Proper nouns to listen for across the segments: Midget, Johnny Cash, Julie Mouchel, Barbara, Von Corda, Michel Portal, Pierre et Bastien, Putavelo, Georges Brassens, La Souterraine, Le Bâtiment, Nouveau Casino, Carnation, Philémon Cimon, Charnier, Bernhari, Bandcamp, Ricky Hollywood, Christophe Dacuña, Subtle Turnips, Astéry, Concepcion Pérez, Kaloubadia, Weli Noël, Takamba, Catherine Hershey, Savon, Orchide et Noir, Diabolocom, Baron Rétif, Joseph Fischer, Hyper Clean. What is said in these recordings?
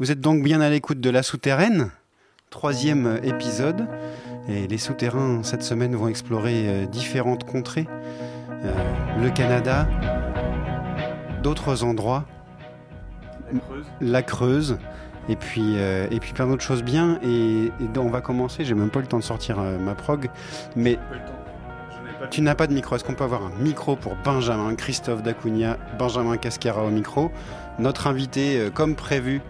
Vous êtes donc bien à l'écoute de La Souterraine, troisième épisode. Et les souterrains, cette semaine, vont explorer différentes contrées, le Canada, d'autres endroits, la Creuse, et puis plein d'autres choses bien. Et on va commencer, j'ai même pas eu le temps de sortir ma prog, mais... Tu n'as pas de micro, est-ce qu'on peut avoir un micro pour Benjamin, Christophe Dacuña, Benjamin Cascara au micro. Notre invité, comme prévu,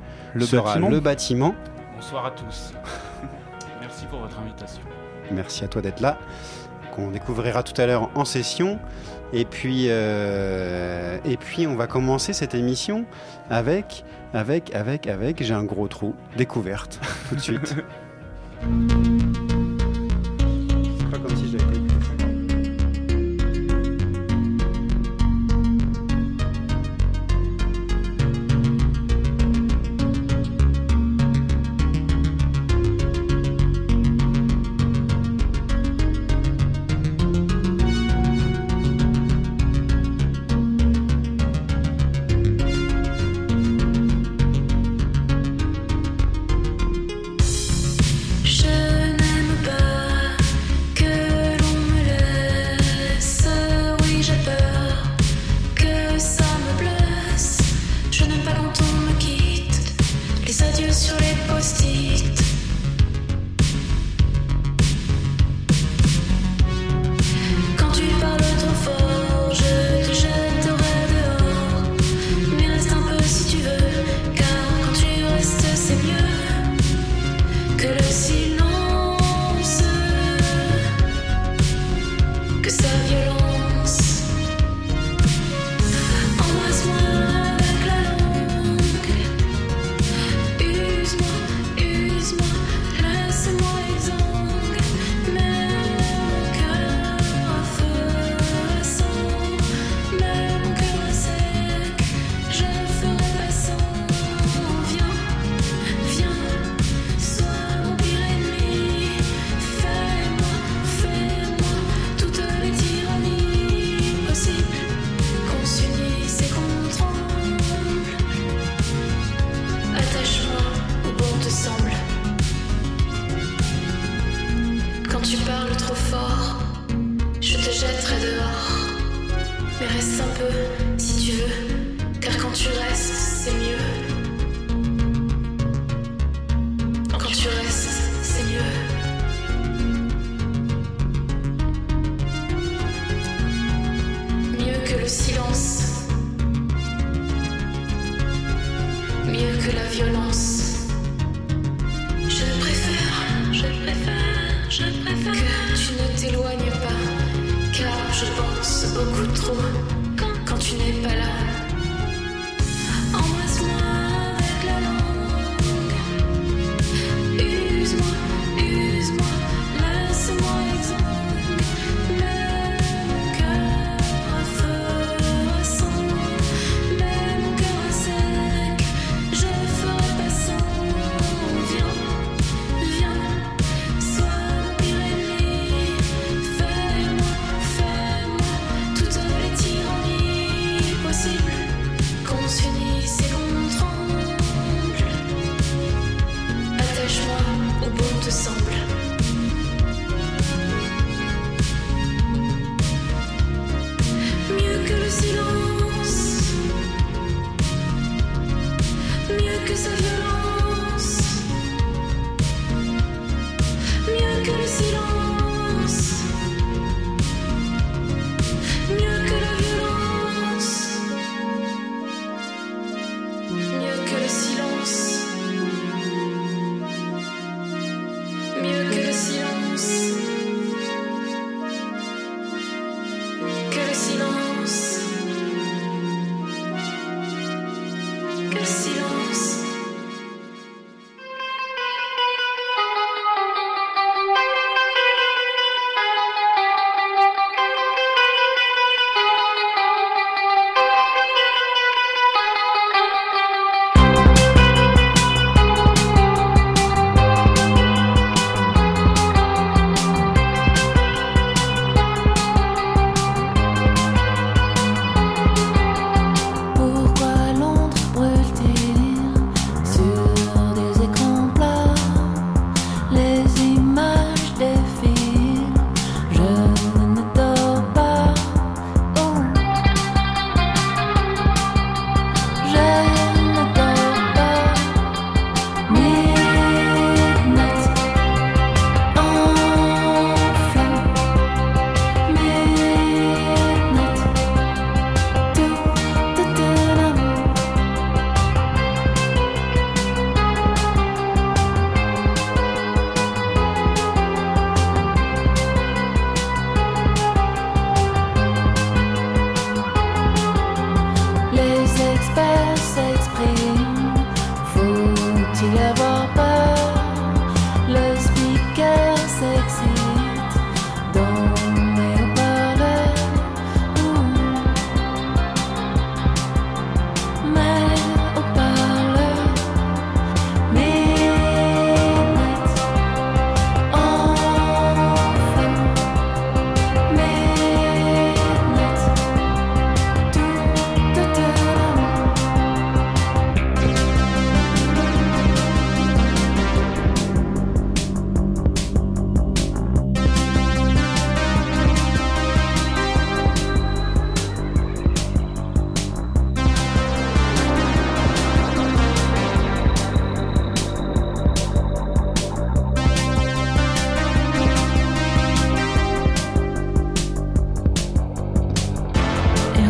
sera le bâtiment. Bonsoir à tous. Merci pour votre invitation. Merci à toi d'être là, qu'on découvrira tout à l'heure en session. Et puis on va commencer cette émission avec j'ai un gros trou, découverte, tout de suite. C'est pas comme si j'avais été...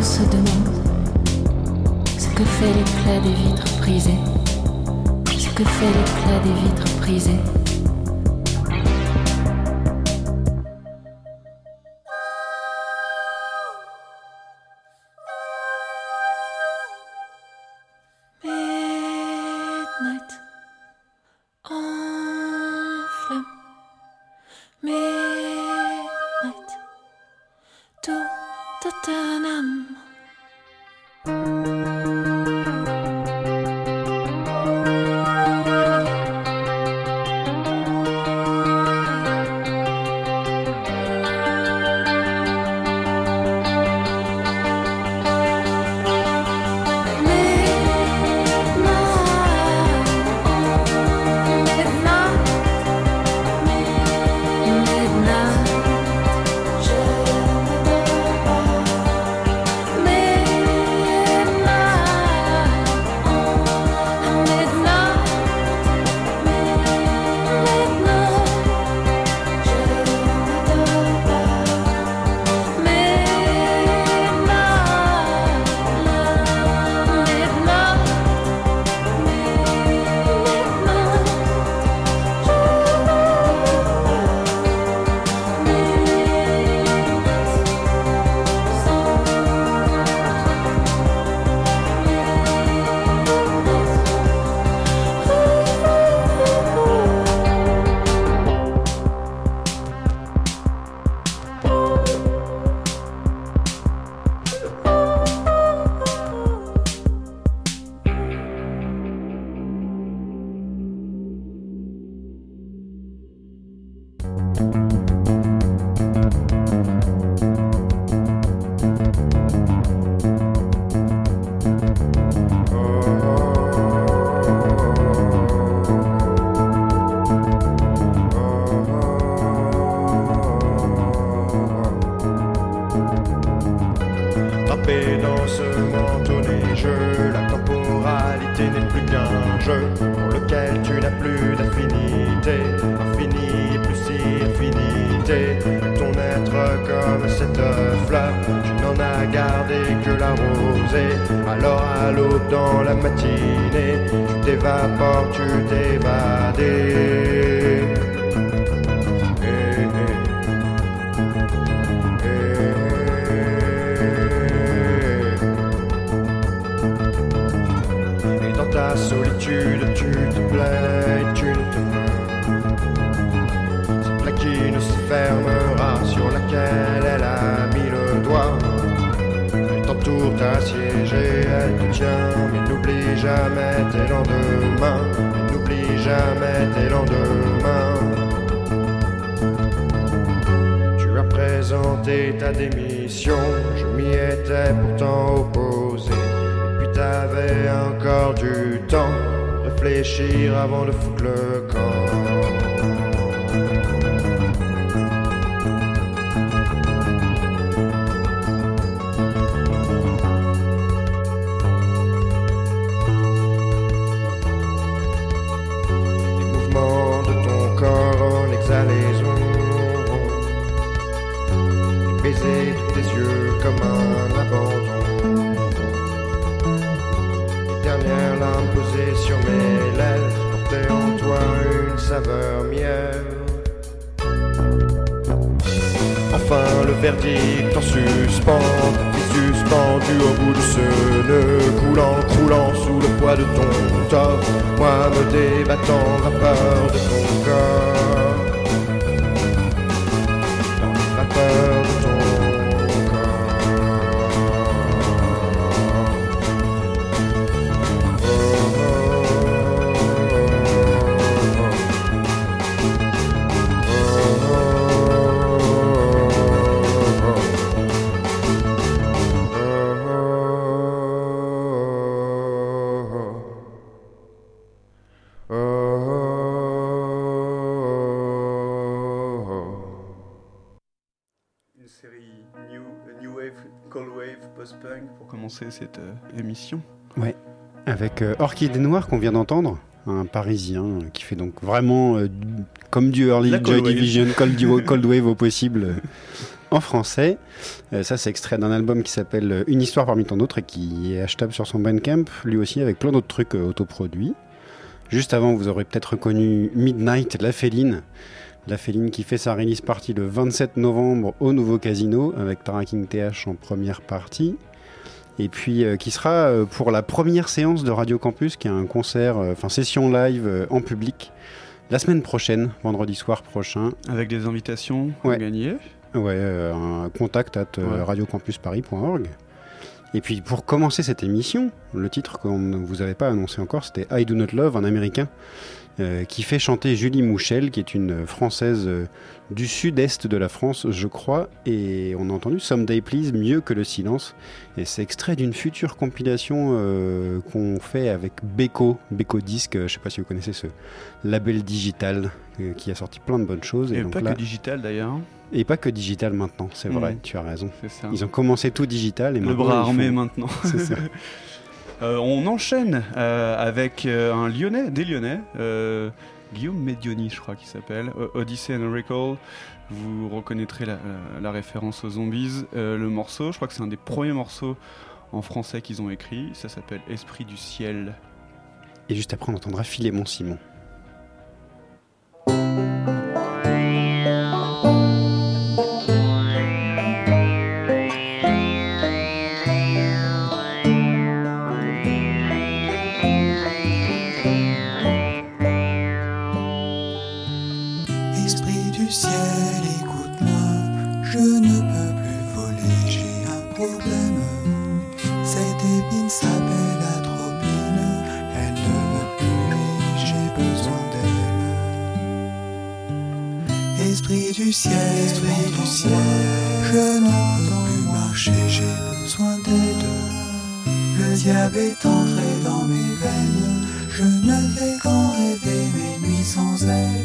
se demande ce que fait l'éclat des vitres brisées, ce que fait l'éclat des vitres brisées. Avant de foutre le camp, les mouvements de ton corps en exhalaison, les baisers de tes yeux comme un abandon, les dernières larmes posées sur mes lèvres. En toi une saveur miel. Enfin le verdict en suspens est suspendu au bout de ce nœud coulant, croulant sous le poids de ton tort, moi me débattant vapeur de ton corps, vapeur de ton corps. Cette émission. Ouais, avec Orchide et Noir qu'on vient d'entendre, un Parisien qui fait donc vraiment comme du early Joy Division, Cold Wave au possible, en français. Ça, c'est extrait d'un album qui s'appelle Une histoire parmi tant d'autres et qui est achetable sur son Bandcamp, lui aussi avec plein d'autres trucs autoproduits. Juste avant, vous aurez peut-être reconnu Midnight, La Féline. La Féline qui fait sa release party le 27 novembre au Nouveau Casino avec Tracking TH en première partie. Et puis qui sera pour la première séance de Radio Campus, qui est un concert, enfin session live en public, la semaine prochaine, vendredi soir prochain. Avec des invitations à gagner. Ouais, un contact à radiocampusparis.org. Et puis pour commencer cette émission, le titre qu'on ne vous avait pas annoncé encore, c'était I Do Not Love, un américain qui fait chanter Julie Mouchel, qui est une Française du sud-est de la France, je crois, et on a entendu Someday Please, mieux que le silence, et c'est extrait d'une future compilation qu'on fait avec Beco Disque, je ne sais pas si vous connaissez ce label digital qui a sorti plein de bonnes choses. Et donc pas là, que digital d'ailleurs. Et pas que digital maintenant, c'est vrai, tu as raison. Ils ont commencé tout digital. Et le bras armé maintenant. C'est ça. On enchaîne avec un Lyonnais, des Lyonnais, Guillaume Medioni, je crois qu'il s'appelle, Odyssey and Oracle. Vous reconnaîtrez la référence aux Zombies. Le morceau, je crois que c'est un des premiers morceaux en français qu'ils ont écrit. Ça s'appelle Esprit du ciel. Et juste après, on entendra Philémon Cimon. Esprit du ciel, je ne peux plus marcher, j'ai besoin d'aide. Le diable est entré dans mes veines, je ne fais qu'en rêver mes nuits sans elle.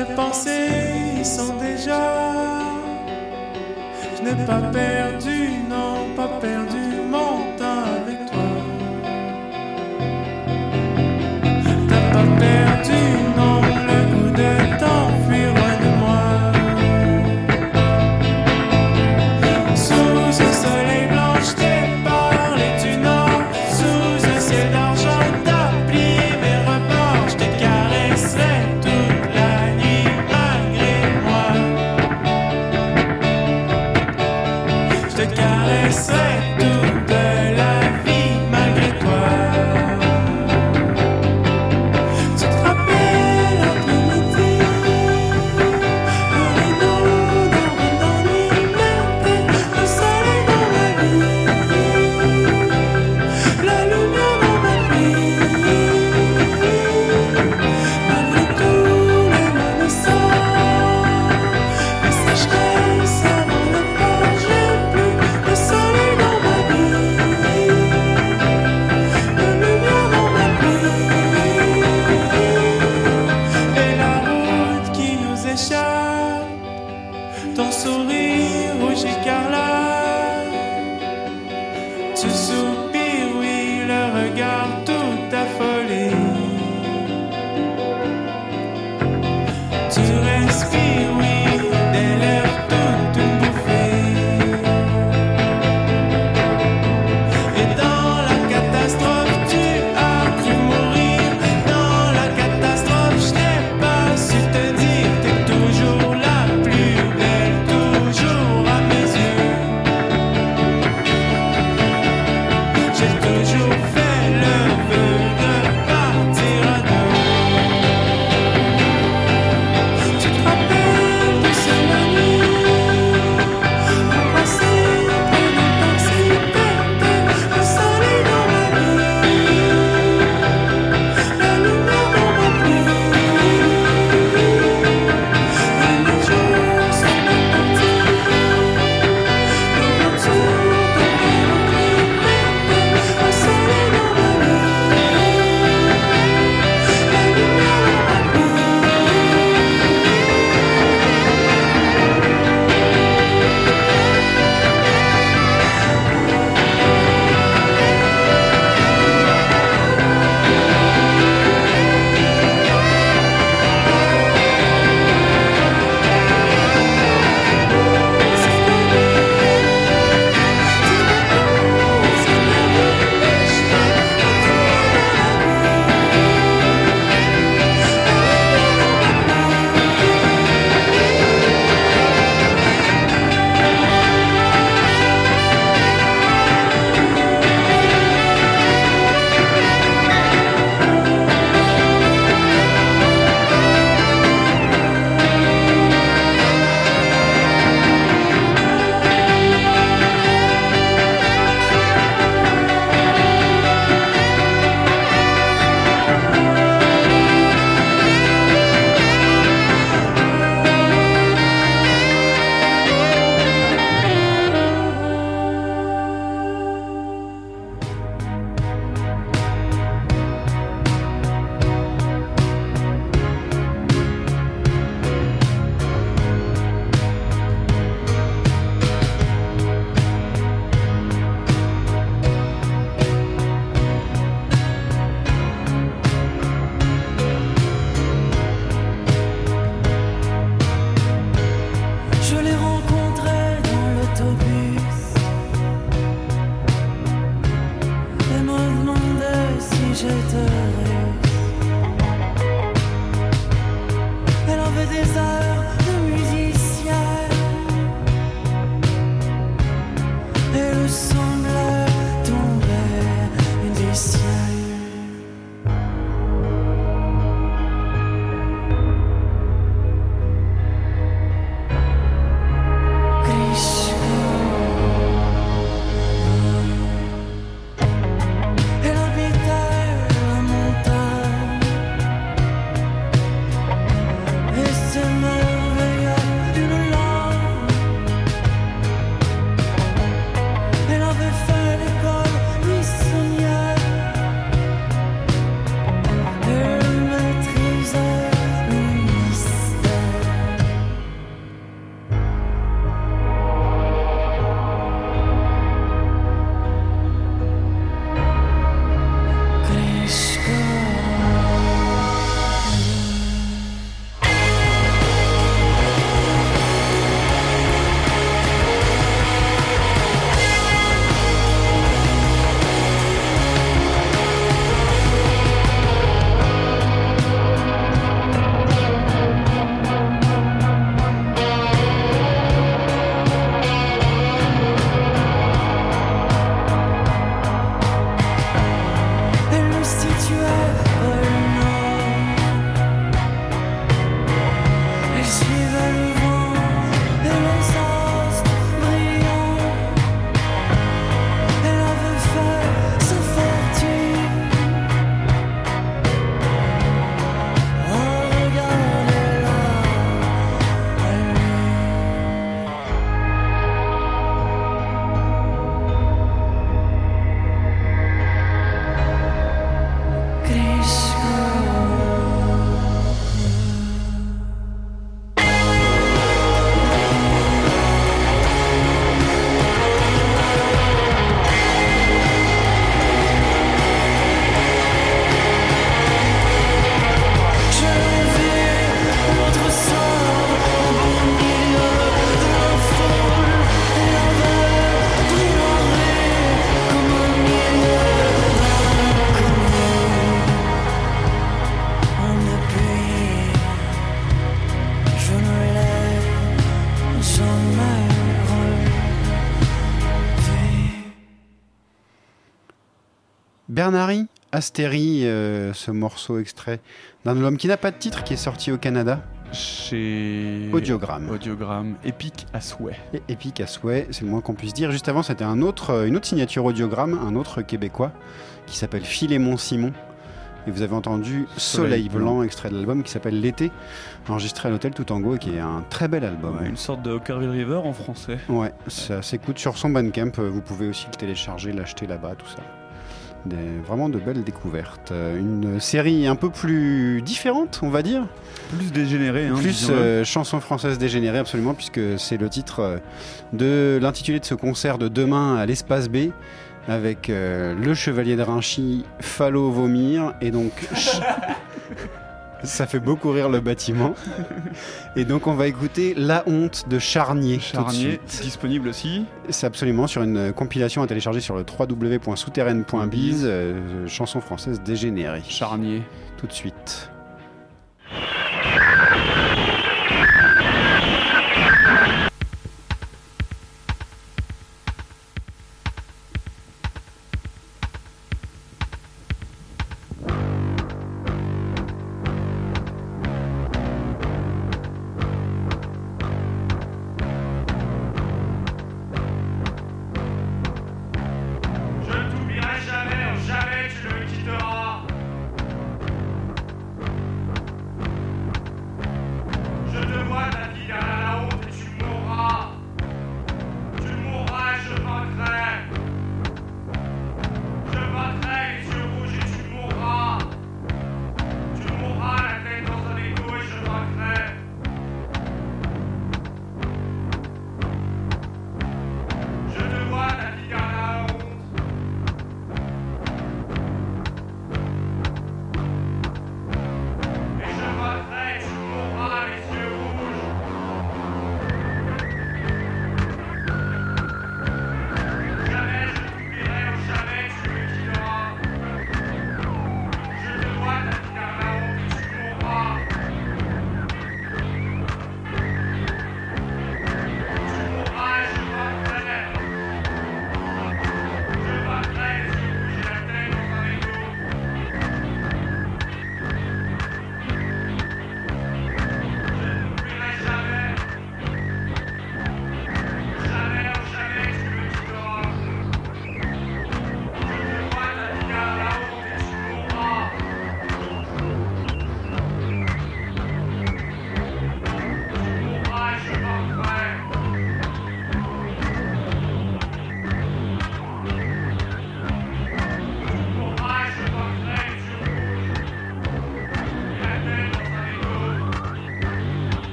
de pensées sont déjà. Je n'ai pas perdu, non, pas perdu mon temps avec toi. T'as pas perdu, non, le goût de t'enfuir loin de moi. Sous un soleil blanc, je t'ai parlé du nord. Sous un ciel d'argent, t'as plié mes rebords. Je te caressais toute la nuit malgré moi. Je te caressais toute la vie malgré toi. Tu te rappelles après-midi, un rideau d'arbre d'ennui, le soleil dans ma vie, la lumière dans ma vie. Malgré tout, les mains de sang, les sécheresses avant de pleurer, j'ai plus le soleil dans ma vie, la lumière dans ma vie, et la route qui nous échappe. Ton sourire rouge écarlate, tu soupires, oui, le regard tout affolé. Tu respires, oui, des lèvres toute une bouffée. Et dans la catastrophe, tu as cru mourir. Dans la catastrophe, je n'ai pas su te dire. T'es toujours la plus belle, toujours à mes yeux. J'ai toujours fait le vœu de partir à deux. Tu te rappelles de ce manie, embrassé plein d'intensité. Le soleil dans ma vie, la lumière dans ma vie. Et les jours sont même partis, le retour de mes regrets. Le soleil dans ma vie, la lumière dans ma vie. Je les rencontrais dans l'autobus et me demandais si j'étais russe. Elle avait des heures de musicienne et le semblait tomber du ciel. Elle habitait la montagne Bernari, Astéry, ce morceau extrait d'un album qui n'a pas de titre, qui est sorti au Canada. Chez Audiogramme, épique à souhait. Et épique à souhait, c'est le moins qu'on puisse dire. Juste avant, c'était une autre signature Audiogramme, un autre Québécois qui s'appelle Philémon Cimon. Et vous avez entendu Soleil Blanc, extrait de l'album qui s'appelle L'été, enregistré à l'hôtel Toutango, et qui est un très bel album. Ouais, une sorte de Hockerville River en français. Ouais, ça s'écoute sur son Bandcamp. Vous pouvez aussi le télécharger, l'acheter là-bas, tout ça. Vraiment de belles découvertes. Une série un peu plus différente, on va dire. Plus dégénérée. Plus chanson française dégénérée, absolument, puisque c'est le titre de l'intitulé de ce concert de demain à l'Espace B. Avec le Chevalier de Rinchy, Fallot vomir, et donc ça fait beaucoup rire le bâtiment. Et donc on va écouter La Honte de Charnier, tout de suite. Disponible aussi. C'est absolument sur une compilation à télécharger sur le www.souterraine.biz, chanson française dégénérée. Charnier, tout de suite.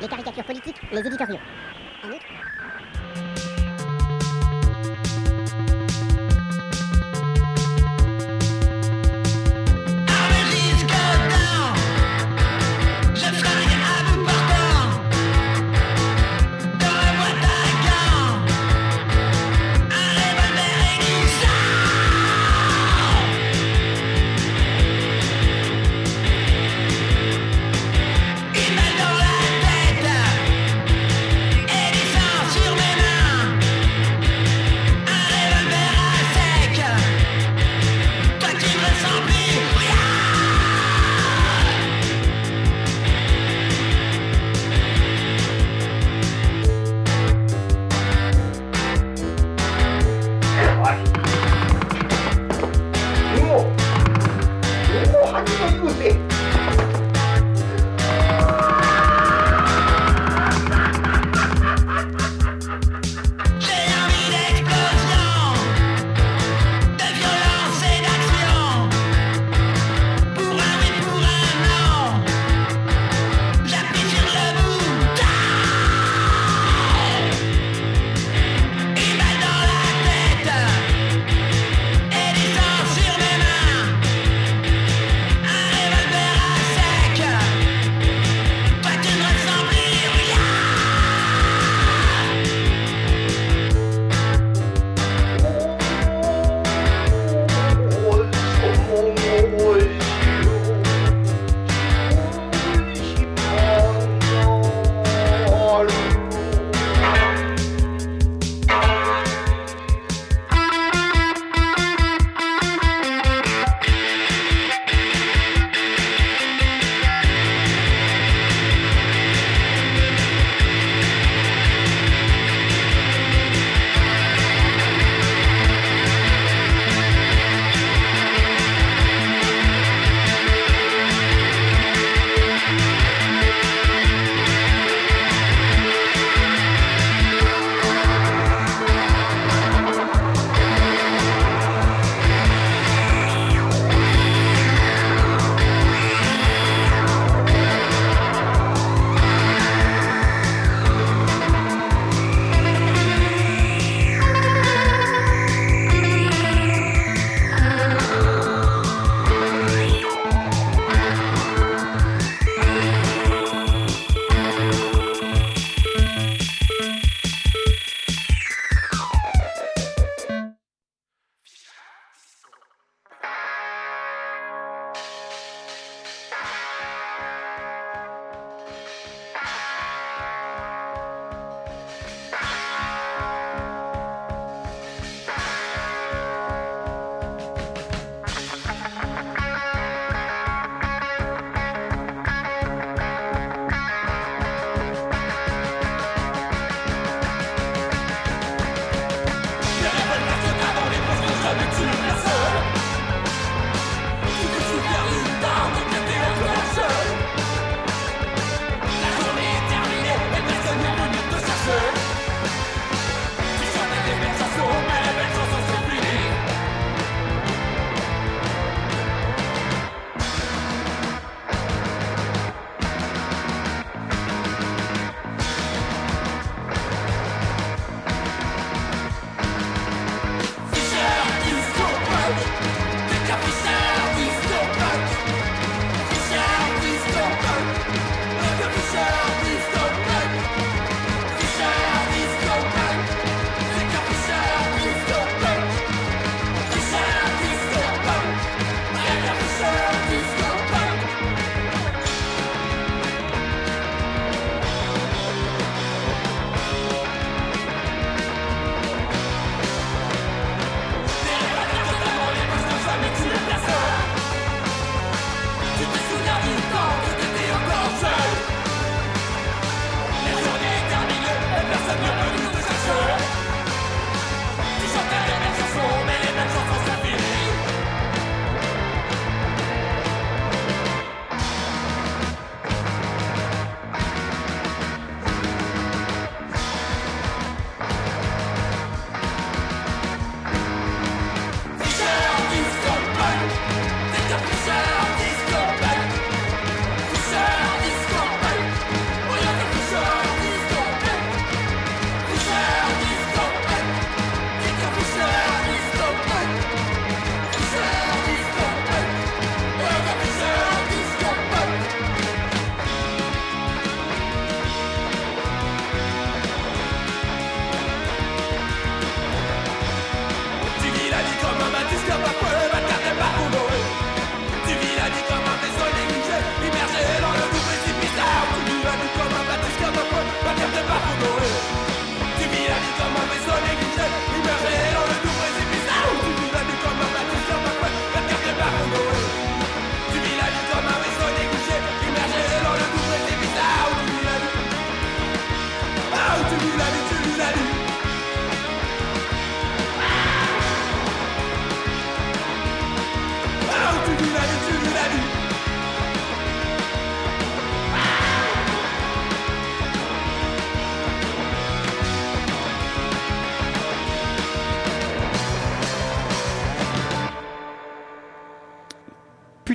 Les caricatures politiques, les éditoriaux.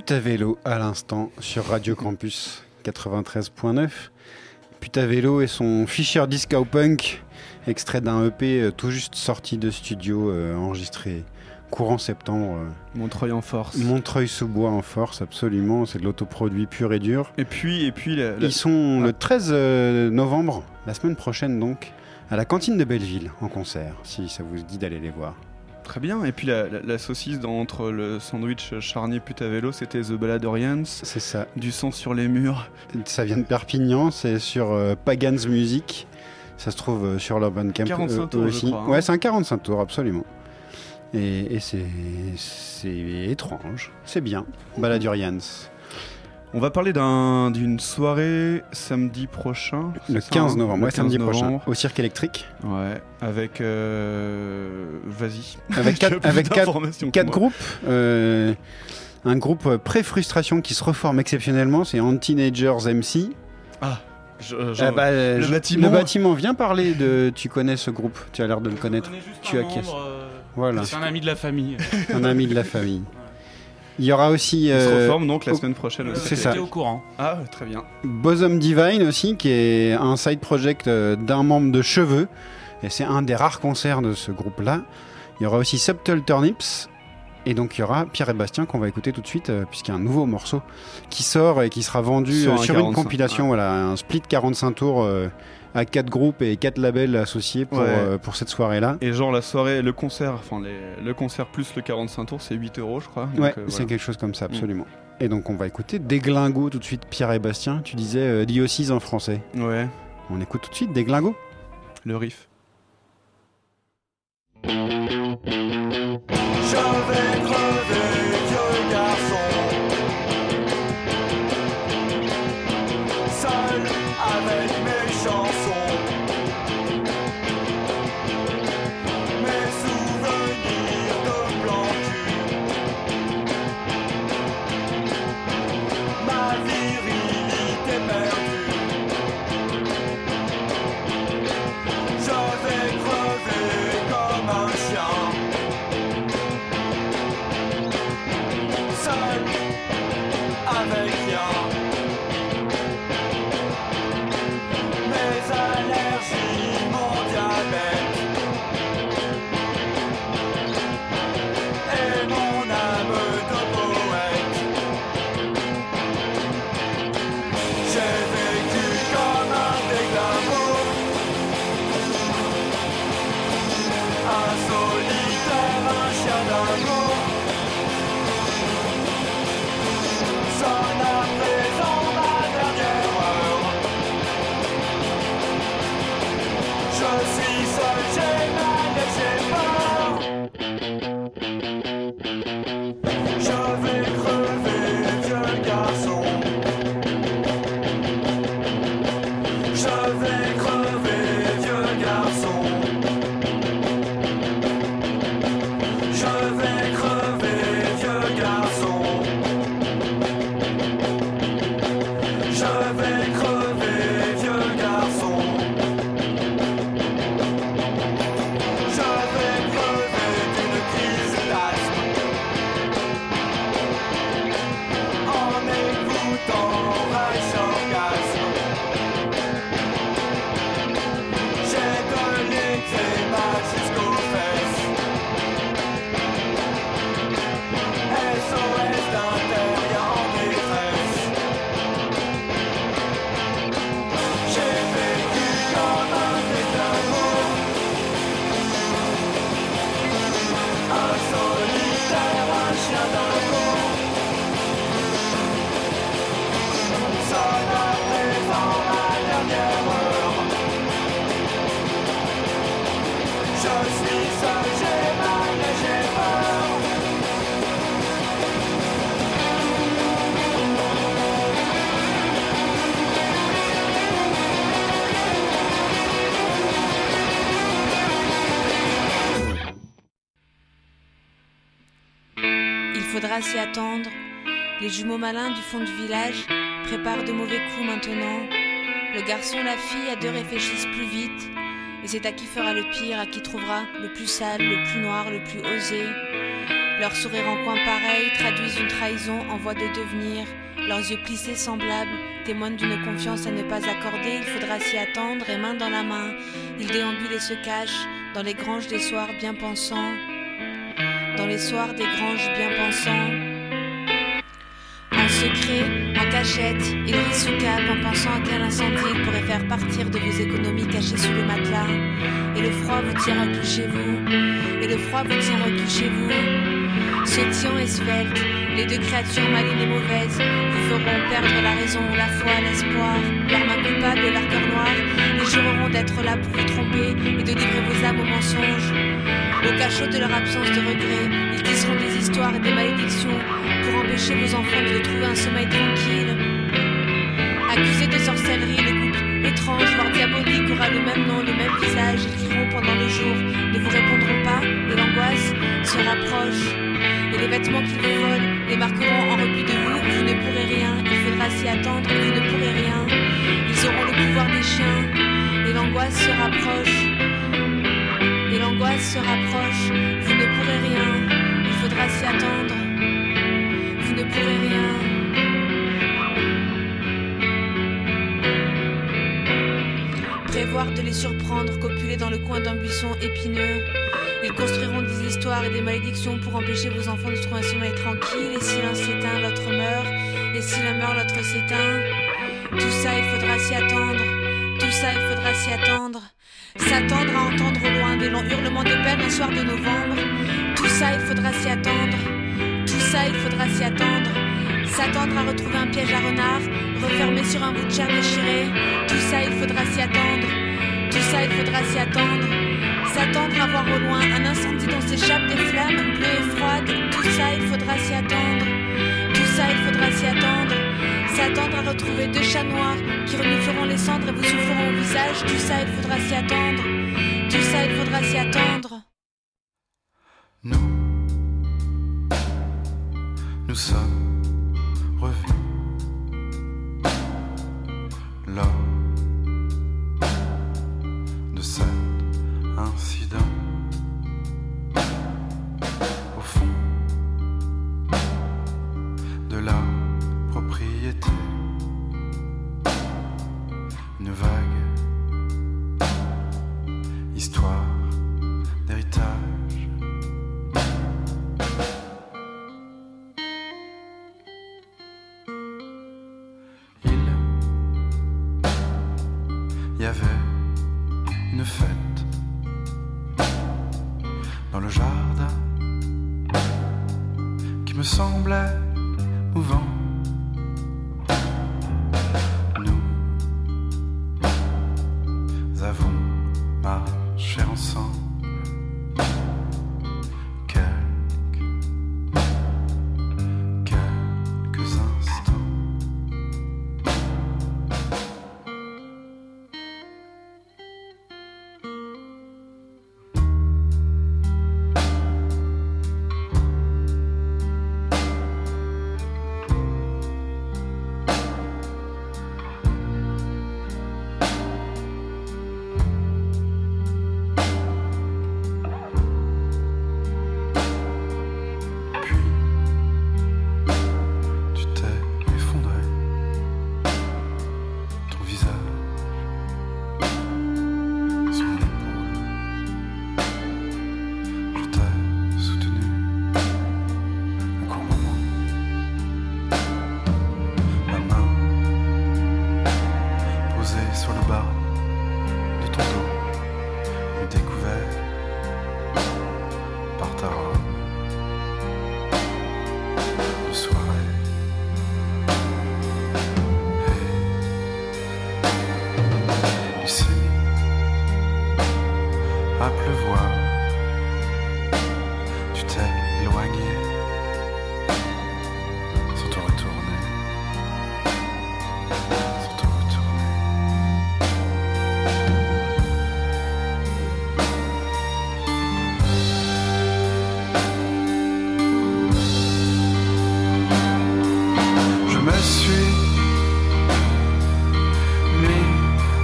Putavelo à l'instant sur Radio Campus 93.9. Putavelo et son Fischer Disco Punk, extrait d'un EP tout juste sorti de studio, enregistré courant septembre. Montreuil en force. Montreuil-sous-Bois en force, absolument. C'est de l'autoproduit pur et dur. Et puis ils sont le 13 novembre, la semaine prochaine donc, à la Cantine de Belleville en concert, si ça vous dit d'aller les voir. Très bien, et puis la saucisse entre le sandwich Charnier Putavelo, c'était The Balladurians. C'est ça. Du sang sur les murs. Ça vient de Perpignan, c'est sur Pagan's Music. Ça se trouve sur l'Urban Camp. 45 tours aussi. Je crois, hein. Ouais, c'est un 45 tours, absolument. Et c'est étrange, c'est bien. Balladurians. On va parler d'une soirée samedi prochain. Le 15 novembre, prochain, au Cirque Électrique. Ouais, avec... Avec quatre groupes. Un groupe pré-frustration qui se reforme exceptionnellement, c'est Anti-Teenagers MC. Ah, Le Bâtiment. Le Bâtiment, viens parler de... Tu connais ce groupe, tu as l'air de le connaître. Tu acquiesces. Voilà. C'est un ami de la famille. Il y aura aussi... On se reforme donc la semaine prochaine. C'est ça. J'étais au courant. Ah, très bien. Bosom Divine aussi, qui est un side project d'un membre de Cheveux. Et c'est un des rares concerts de ce groupe-là. Il y aura aussi Subtle Turnips. Et donc il y aura Pierre et Bastien qu'on va écouter tout de suite, puisqu'il y a un nouveau morceau qui sort et qui sera vendu sur une compilation. Ouais. Voilà, un split 45 tours... à 4 groupes et 4 labels associés pour cette soirée-là. Et genre la soirée, le concert, enfin le concert plus le 45 tours, c'est 8 €, je crois. Donc, ouais, c'est quelque chose comme ça, absolument. Et donc on va écouter Déglingo tout de suite, Pierre et Bastien. Tu disais Diocèse en français. Ouais. On écoute tout de suite Déglingo. Le riff. Je vais crever. S'y attendre, les jumeaux malins du fond du village préparent de mauvais coups maintenant. Le garçon, la fille, à deux réfléchissent plus vite, et c'est à qui fera le pire, à qui trouvera le plus sale, le plus noir, le plus osé. Leurs sourires en coin pareil traduisent une trahison en voie de devenir. Leurs yeux plissés semblables témoignent d'une confiance à ne pas accorder. Il faudra s'y attendre et main dans la main, ils déambulent et se cachent dans les granges des soirs bien pensants. Dans les soirs des granges bien pensants. En secret, en cachette, ils rient sous cape en pensant à quel incendie ils pourraient faire partir de vos économies cachées sous le matelas. Et le froid vous tient reclus chez vous. Et le froid vous tient reclus chez vous. Sautillant et svelte, les deux créatures malines et mauvaises vous feront perdre la raison, la foi, l'espoir, leur main coupable et leur cœur noir. Ils jureront d'être là pour vous tromper et de livrer vos âmes aux mensonges. Au cachot de leur absence de regret, ils tisseront des histoires et des malédictions pour empêcher vos enfants de trouver un sommeil tranquille. Accusés de sorcellerie, le couple étrange, voire diabolique, aura le même nom, le même visage. Ils riront pendant le jour, ne vous répondront pas, et l'angoisse se rapproche. Et les vêtements qu'ils vous volent les marqueront en repli de vous. Vous ne pourrez rien, il faudra s'y attendre, vous ne pourrez rien. Ils auront le pouvoir des chiens, et l'angoisse se rapproche. Et l'angoisse se rapproche, vous ne pourrez rien, il faudra s'y attendre, vous ne pourrez rien. Prévoir de les surprendre, copuler dans le coin d'un buisson épineux. Ils construiront des histoires et des malédictions pour empêcher vos enfants de trouver un sommeil tranquille. Et si l'un s'éteint, l'autre meurt, et si l'un meurt, l'autre s'éteint. Tout ça, il faudra s'y attendre, tout ça, il faudra s'y attendre. S'attendre à entendre au loin des longs hurlements de peine un soir de novembre. Tout ça, il faudra s'y attendre. Tout ça, il faudra s'y attendre. S'attendre à retrouver un piège à renard refermé sur un bout de chair déchiré. Tout ça, il faudra s'y attendre. Tout ça, il faudra s'y attendre. S'attendre à voir au loin un incendie dont s'échappent des flammes bleues et froides. Tout ça, il faudra s'y attendre. Tout ça, il faudra s'y attendre. S'attendre à retrouver deux chats noirs qui renifleront les cendres et vous souffleront au visage. Tout ça, il faudra s'y attendre. Tout ça, il faudra s'y attendre. Nous, nous sommes revenus là de cet incident. Au fond de la propriété, une vague histoire d'héritage. Il y avait une fête dans le jardin qui me semblait mouvante.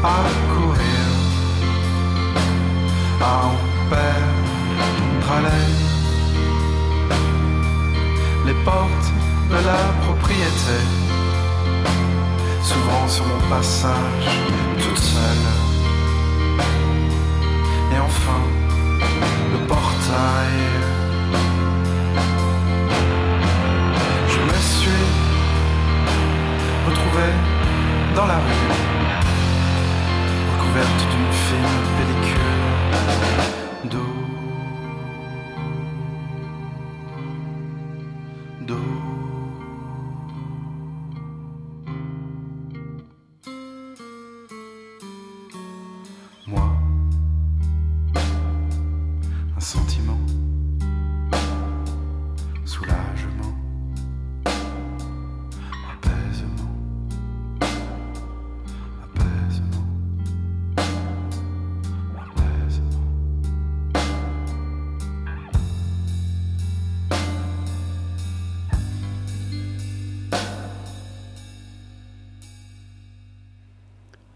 À courir, à en perdre haleine. sur mon passage, toute seule. Et enfin, le portail. Je me suis retrouvé dans la rue, recouverte d'une fine pellicule d'eau.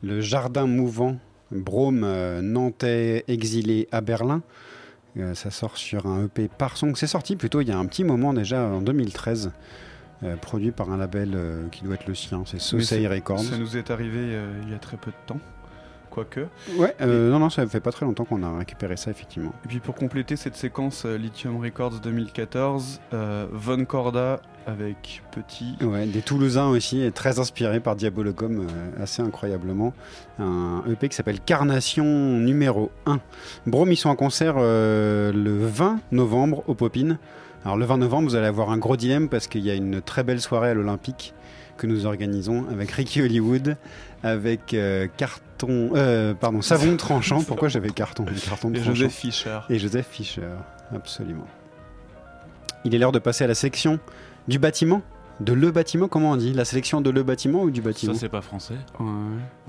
Le jardin mouvant, Brome, nantais exilé à Berlin. Ça sort sur un EP par son. C'est sorti plutôt il y a un petit moment déjà, en 2013, produit par un label qui doit être le sien, c'est Sosei Records. Ça nous est arrivé il y a très peu de temps, quoique. Ouais, non, ça fait pas très longtemps qu'on a récupéré ça, effectivement. Et puis pour compléter cette séquence Lithium Records 2014, Von Corda avec Petit. Ouais, des Toulousains aussi, et très inspirés par Diabolocom, assez incroyablement. Un EP qui s'appelle Carnation numéro 1. Brome, ils sont en concert le 20 novembre au Popin. Alors le 20 novembre, vous allez avoir un gros dilemme parce qu'il y a une très belle soirée à l'Olympique que nous organisons avec Ricky Hollywood, avec Savon Tranchant. Pourquoi j'avais carton et Tranchant. Joseph Fischer. Et Joseph Fischer, absolument. Il est l'heure de passer à la section du bâtiment, de Le Bâtiment, comment on dit ? La sélection de Le Bâtiment ou du bâtiment ? Ça, c'est pas français. Ouais.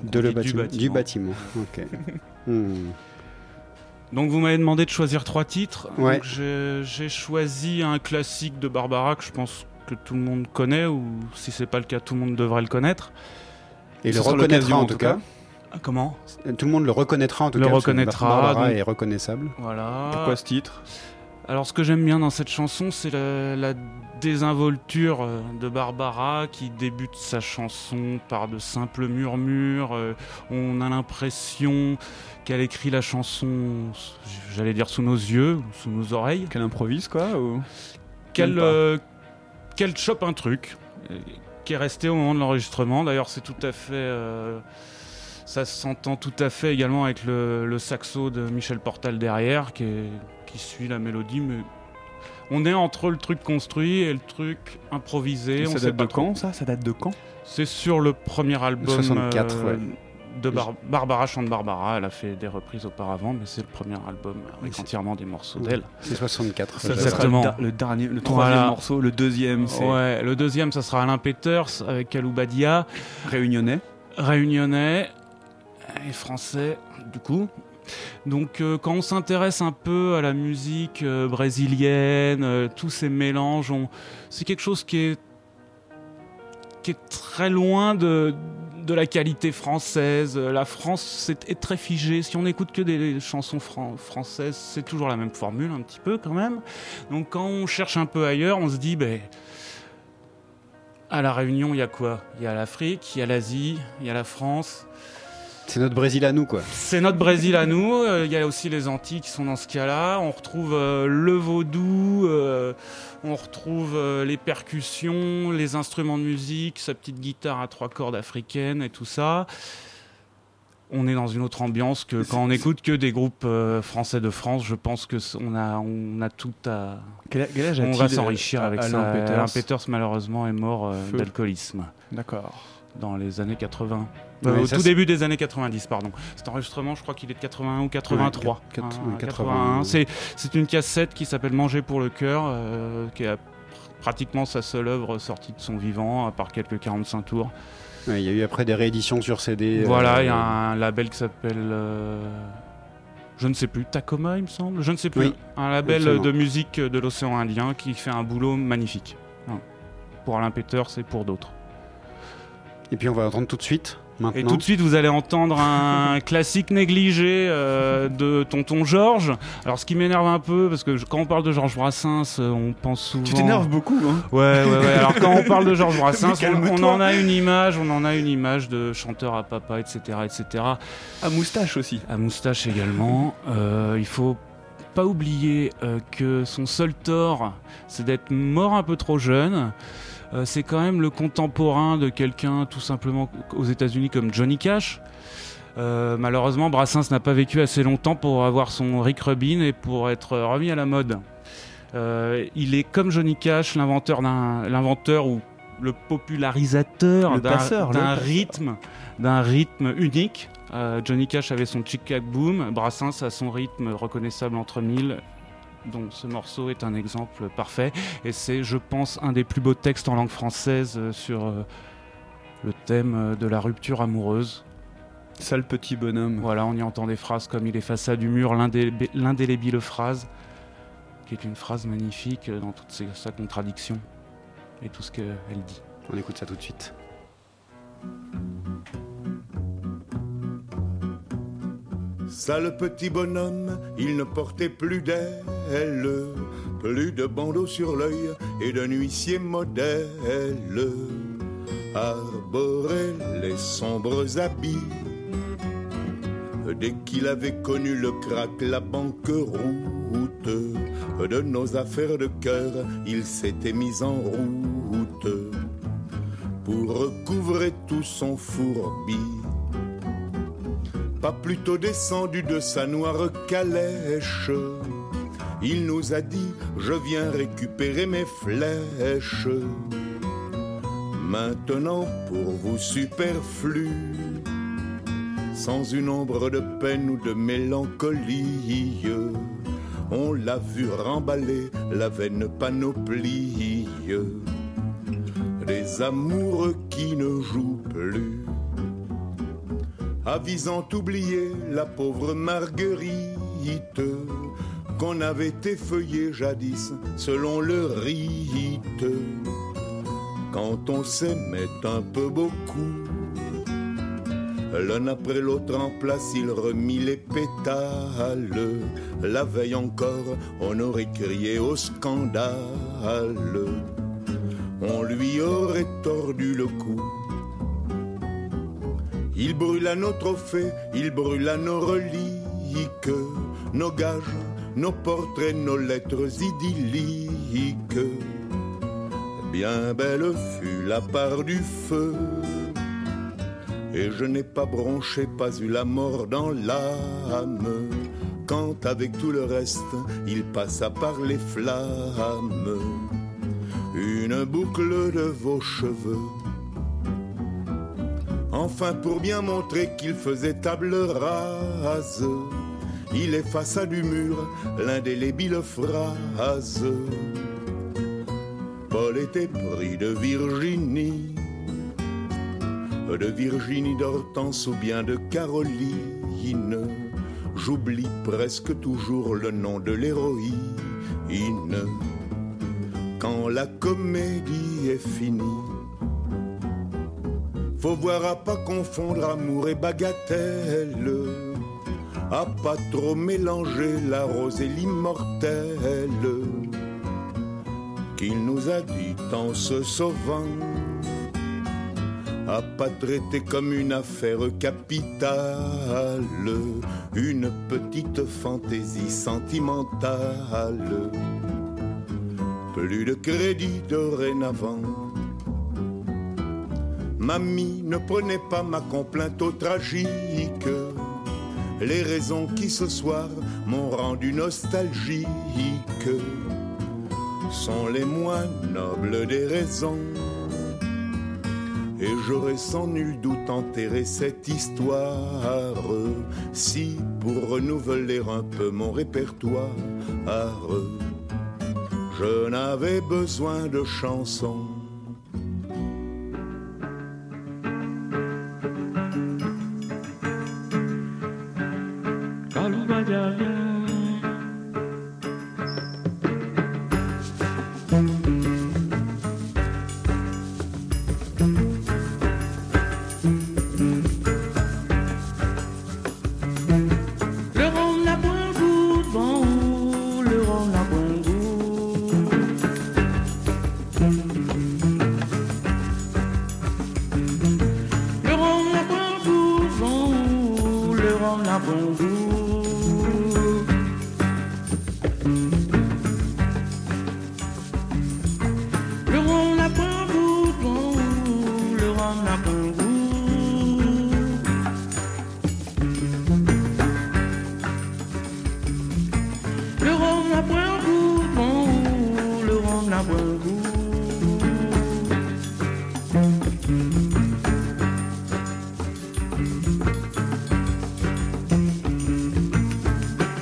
De Le Bâtiment. Du bâtiment, ok. Donc vous m'avez demandé de choisir 3 titres. Ouais. Donc j'ai choisi un classique de Barbara que je pense que tout le monde connaît, ou si c'est pas le cas, tout le monde devrait le connaître. Et le reconnaîtra en tout cas. Comment ? Tout le monde le reconnaîtra en tout cas. Le reconnaîtra. Barbara donc... est reconnaissable. Voilà. Pourquoi ce titre ? Alors ce que j'aime bien dans cette chanson, c'est la désinvolture de Barbara qui débute sa chanson par de simples murmures. On a l'impression qu'elle écrit la chanson, j'allais dire sous nos yeux, sous nos oreilles. Qu'elle improvise quoi, ou... qu'elle chope un truc qui est resté au moment de l'enregistrement. D'ailleurs c'est tout à fait... ça s'entend tout à fait également avec le saxo de Michel Portal derrière qui suit la mélodie, mais on est entre le truc construit et le truc improvisé. Et ça date de quand ? C'est sur le premier album 64, de Barbara chante Barbara. Elle a fait des reprises auparavant, mais c'est le premier album avec entièrement des morceaux d'elle. C'est 64. Ça exactement. Sera le troisième morceau, le deuxième. C'est... Ouais, le deuxième, ça sera Alain Peters avec Kaloubadia. Réunionnais. Et français, du coup. Donc quand on s'intéresse un peu à la musique brésilienne, tous ces mélanges, c'est quelque chose qui est très loin de la qualité française. La France est très figée. Si on n'écoute que des chansons françaises, c'est toujours la même formule, un petit peu quand même. Donc quand on cherche un peu ailleurs, on se dit... à La Réunion, il y a quoi ? Il y a l'Afrique, il y a l'Asie, il y a la France... C'est notre Brésil à nous, quoi. C'est notre Brésil à nous. Il y a aussi les Antilles qui sont dans ce cas-là. On retrouve le vaudou, on retrouve les percussions, les instruments de musique, sa petite guitare à 3 cordes africaine et tout ça. On est dans une autre ambiance que quand on n'écoute que des groupes français de France. Je pense qu'on a tout à... Quel âge on va s'enrichir avec ça. Alain Peters, malheureusement, est mort d'alcoolisme. D'accord. Dans les années 80. Début des années 90, pardon. Cet enregistrement, je crois qu'il est de 81 ou 83. 81. C'est une cassette qui s'appelle Manger pour le cœur, qui est pratiquement sa seule œuvre sortie de son vivant, à part quelques 45 tours. Ouais, il y a eu après des rééditions sur CD. Voilà, il y a un label qui s'appelle... je ne sais plus, Tacoma, il me semble. Je ne sais plus. Oui, un label de musique de l'océan Indien qui fait un boulot magnifique. Pour Alain Peters et pour d'autres. Et puis on va entendre tout de suite maintenant. Et tout de suite, vous allez entendre un classique négligé de Tonton Georges. Alors, ce qui m'énerve un peu, parce que quand on parle de Georges Brassens, on pense souvent... Tu t'énerves beaucoup, hein. Ouais. Alors, quand on parle de Georges Brassens, on en a une image de chanteur à papa, etc., etc. À moustache aussi. À moustache également. Il faut... pas oublier que son seul tort, c'est d'être mort un peu trop jeune. C'est quand même le contemporain de quelqu'un tout simplement aux États-Unis comme Johnny Cash. Malheureusement, Brassens n'a pas vécu assez longtemps pour avoir son Rick Rubin et pour être remis à la mode. Il est comme Johnny Cash, l'inventeur ou le popularisateur d'un rythme unique. Johnny Cash avait son Chic-Cac Boom, Brassens a son rythme reconnaissable entre mille, dont ce morceau est un exemple parfait. Et c'est, je pense, un des plus beaux textes en langue française sur le thème de la rupture amoureuse. Sale petit bonhomme. Voilà, on y entend des phrases comme « Il est face à du mur », l'indélébile phrase, qui est une phrase magnifique dans toute sa contradiction et tout ce qu'elle dit. On écoute ça tout de suite. Sale petit bonhomme, il ne portait plus d'ailes, plus de bandeau sur l'œil et d'un huissier modèle. Arborait les sombres habits, dès qu'il avait connu le crack, la banqueroute, de nos affaires de cœur, il s'était mis en route pour recouvrer tout son fourbi. Pas plutôt descendu de sa noire calèche, il nous a dit « Je viens récupérer mes flèches ». Maintenant pour vous superflu, sans une ombre de peine ou de mélancolie, on l'a vu remballer la vaine panoplie des amoureux qui ne jouent plus. Avisant oublier la pauvre Marguerite qu'on avait effeuillée jadis selon le rite. Quand on s'aimait un peu beaucoup, l'un après l'autre en place il remit les pétales. La veille encore on aurait crié au scandale, on lui aurait tordu le cou. Il brûla nos trophées, il brûla nos reliques, nos gages, nos portraits, nos lettres idylliques. Bien belle fut la part du feu, et je n'ai pas bronché, pas eu la mort dans l'âme, quand avec tout le reste, il passa par les flammes, une boucle de vos cheveux. Enfin pour bien montrer qu'il faisait table rase, il effaça du mur l'indélébile phrase. Paul était pris de Virginie d'Hortense ou bien de Caroline. J'oublie presque toujours le nom de l'héroïne quand la comédie est finie. Faut voir à pas confondre amour et bagatelle, à pas trop mélanger la rose et l'immortelle, qu'il nous a dit en se sauvant, à pas traiter comme une affaire capitale, une petite fantaisie sentimentale, plus de crédit dorénavant. Mamie, ne prenez pas ma complainte au tragique. Les raisons qui ce soir m'ont rendu nostalgique sont les moins nobles des raisons. Et j'aurais sans nul doute enterré cette histoire si, pour renouveler un peu mon répertoire, je n'avais besoin de chansons.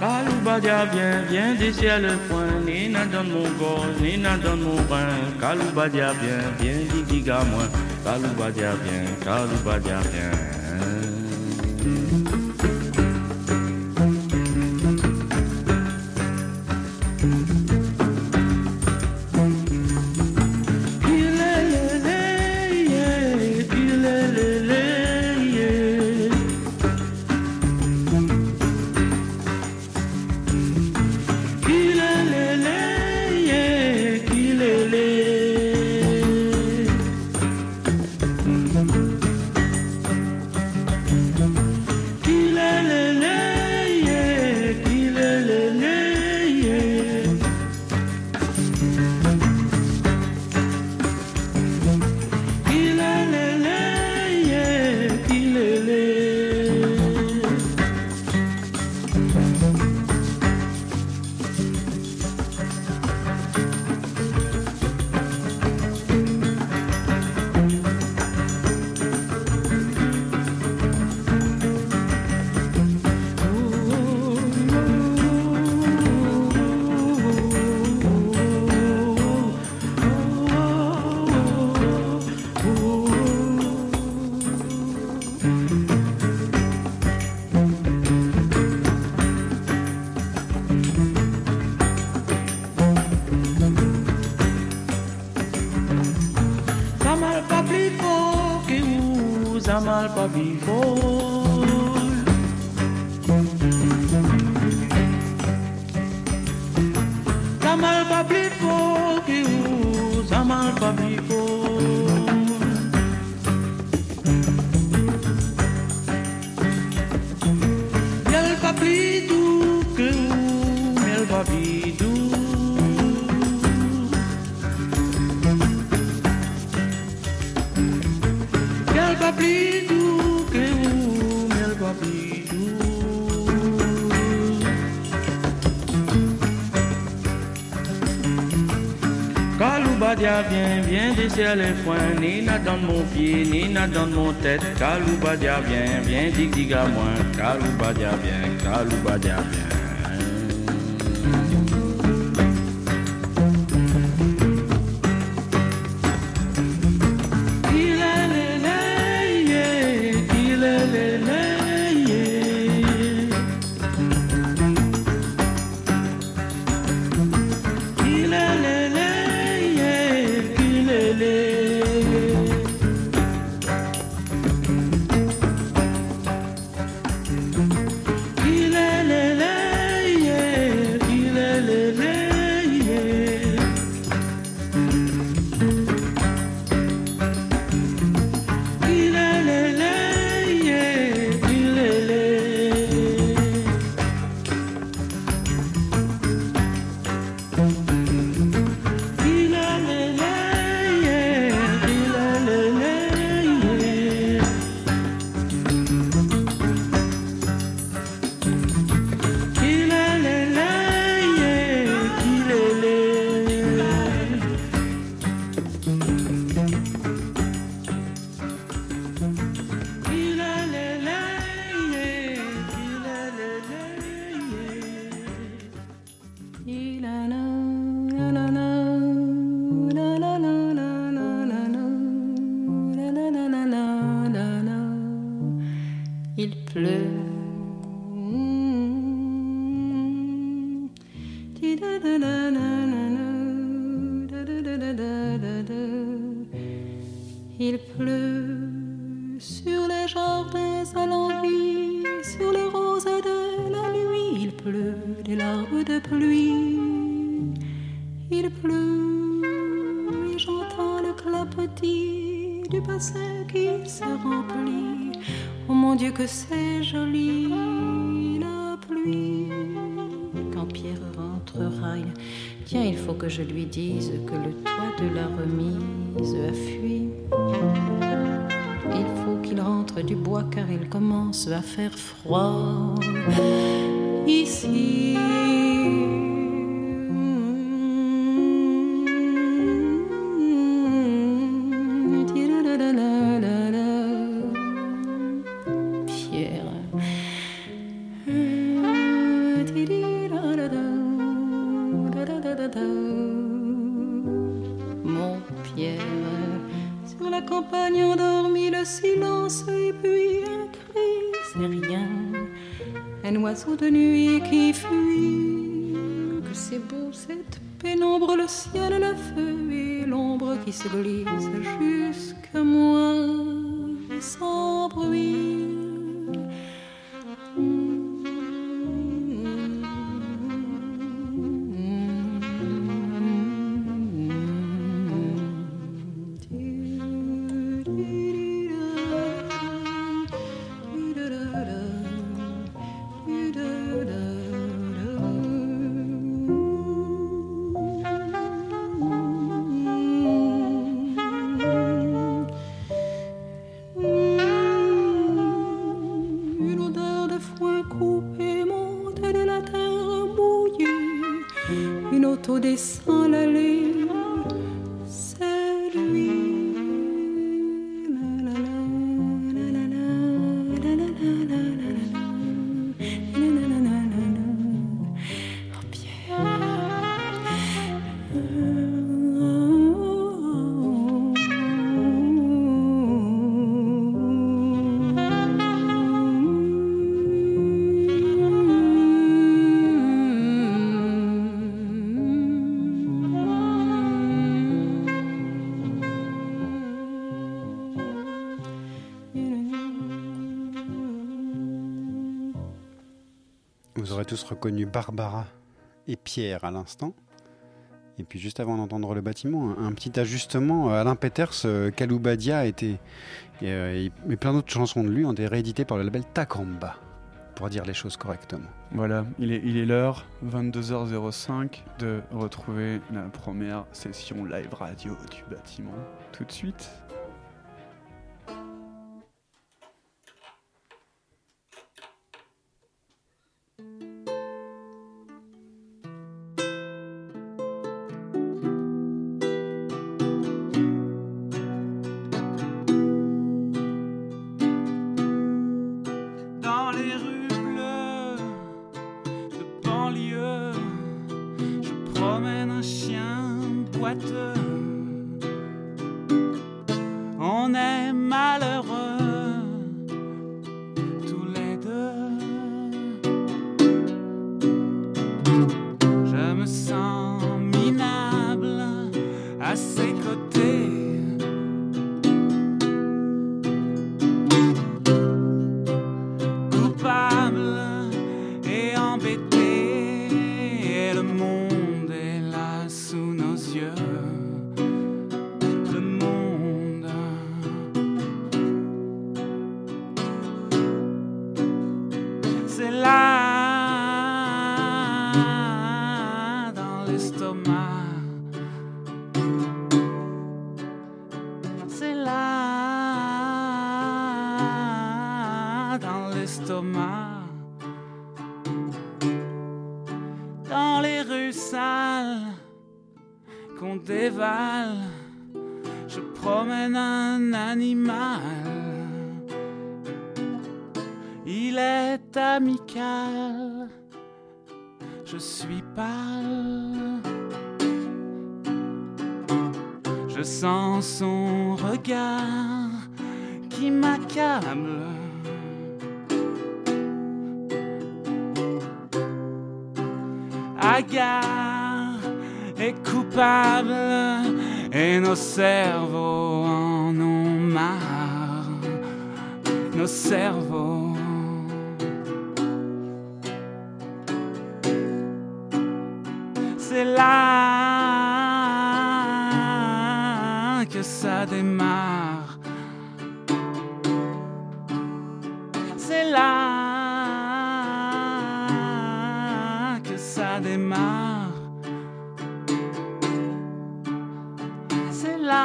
Kaloubadia viens, viens des ciels point, Nina donne mon gorge, Nina donne mon brin. Kaloubadia viens, viens dis giga moi. Kaloubadia viens, Kaloubadia viens. Viens, viens des ciels et foin, Nina dans mon pied, Nina dans mon tête. Kaloubadia viens, viens dig dig à moi. Kaloubadia viens, Kaloubadia viens. Il pleut sur les gens. jardins à l'envie, sur les roses de la nuit, il pleut des larmes de pluie, il pleut et j'entends le clapotis du bassin qui se remplit. Oh mon Dieu que c'est joli la pluie. Quand Pierre rentrera, tiens, il faut que je lui dise que le toit de la remise a fui. Il faut qu'il rentre du bois car il commence à faire froid ici. De nuit qui fuit, que c'est beau cette pénombre, le ciel, le feu et l'ombre qui se glisse jusqu'à moi sans bruit. Tous reconnu Barbara et Pierre à l'instant. Et puis juste avant d'entendre le bâtiment, un petit ajustement, Alain Peters, Kaloubadia et plein d'autres chansons de lui ont été rééditées par le label Takamba, pour dire les choses correctement. Voilà, il est l'heure, 22h05, de retrouver la première session live radio du bâtiment. Tout de suite. Hagard et coupable, et nos cerveaux en ont marre. nos cerveaux. C'est là que ça démarre. C'est là que ça démarre. C'est là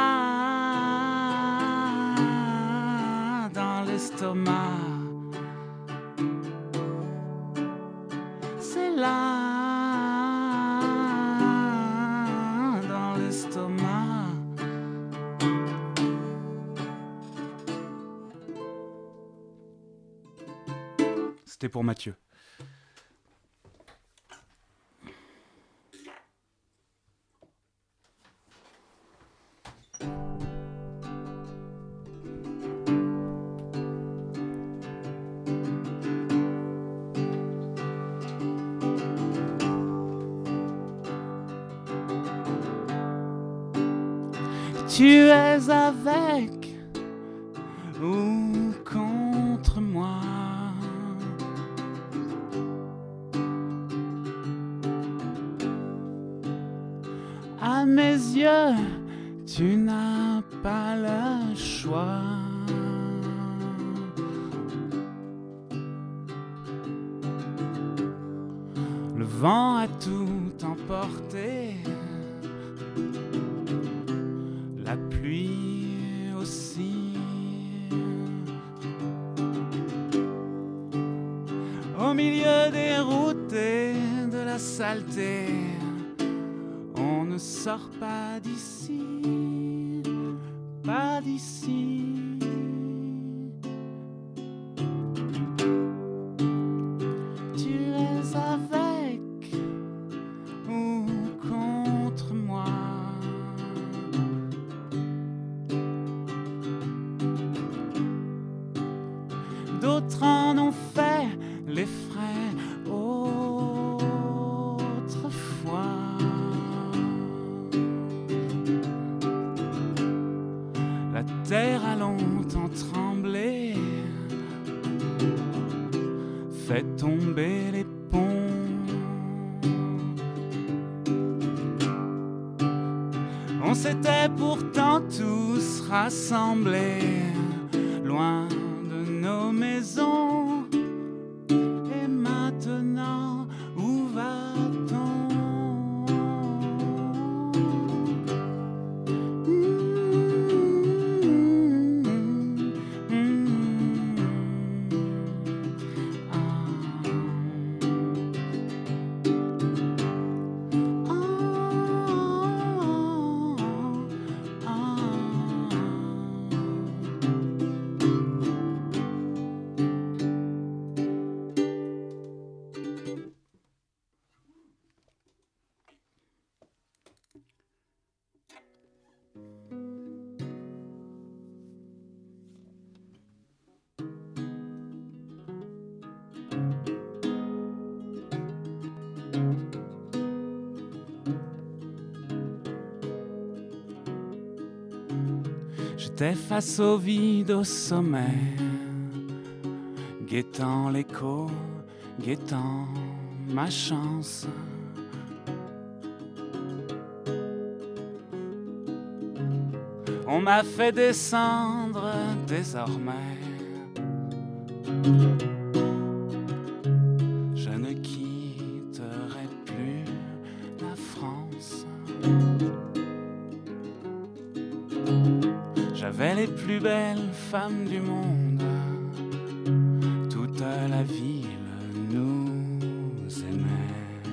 dans l'estomac. C'est là. C'était pour Mathieu. Tu es avec ou contre moi. À mes yeux, tu n'as pas le choix. Le vent a tout emporté, la pluie aussi. Au milieu des routes et de la saleté, on ne sort pas d'ici, pas d'ici. Tu es avec ou contre moi. D'autres en ont fait les frais autrefois. La terre a longtemps tremblé, fait tomber les ponts. On s'était pourtant tous rassemblés, loin de nos maisons. Et maintenant, où va-t-on? J'étais face au vide au sommet, guettant l'écho, guettant ma chance. On m'a fait descendre désormais. Je ne quitterai plus la France. J'avais les plus belles femmes du monde, toute la ville nous aimait.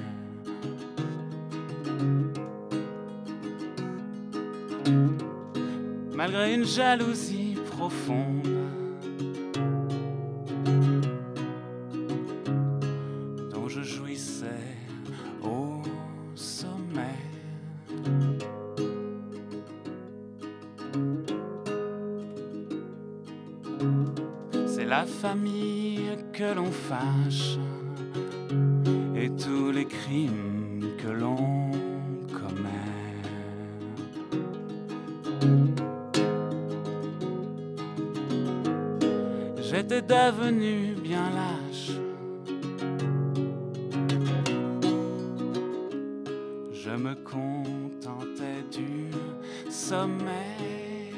Malgré une jalousie profonde, dont je jouissais au sommet. La famille que l'on fâche et tous les crimes que l'on commet. J'ai C'était devenu bien lâche. Je me contentais du sommeil.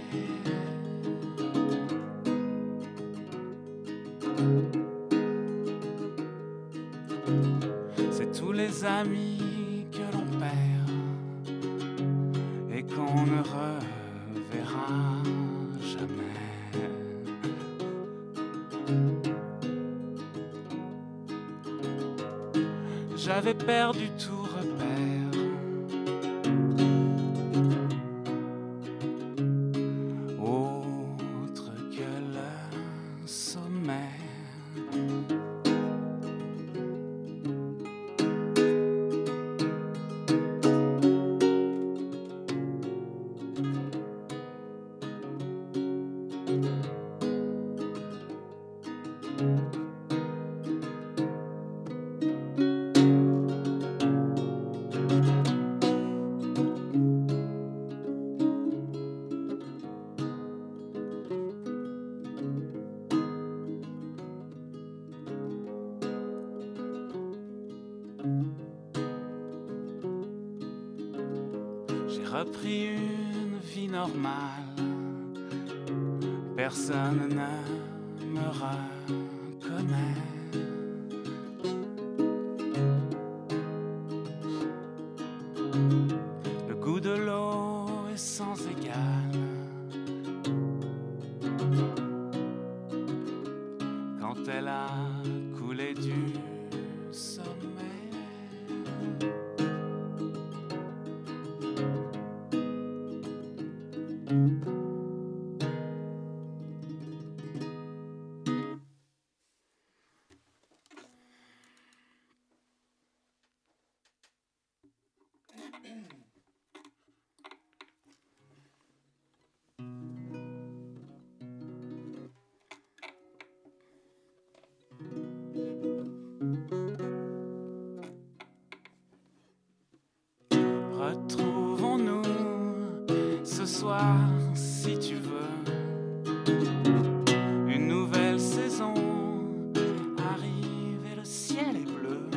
C'est tous les amis que l'on perd et qu'on ne reverra jamais. J'avais perdu tout repère. Autre que le sommet. Repris une vie normale, personne ne me reconnaît. Le goût de l'eau est sans égal. Quand elle a coulé du sommet, si tu veux, une nouvelle saison arrive et le ciel est bleu.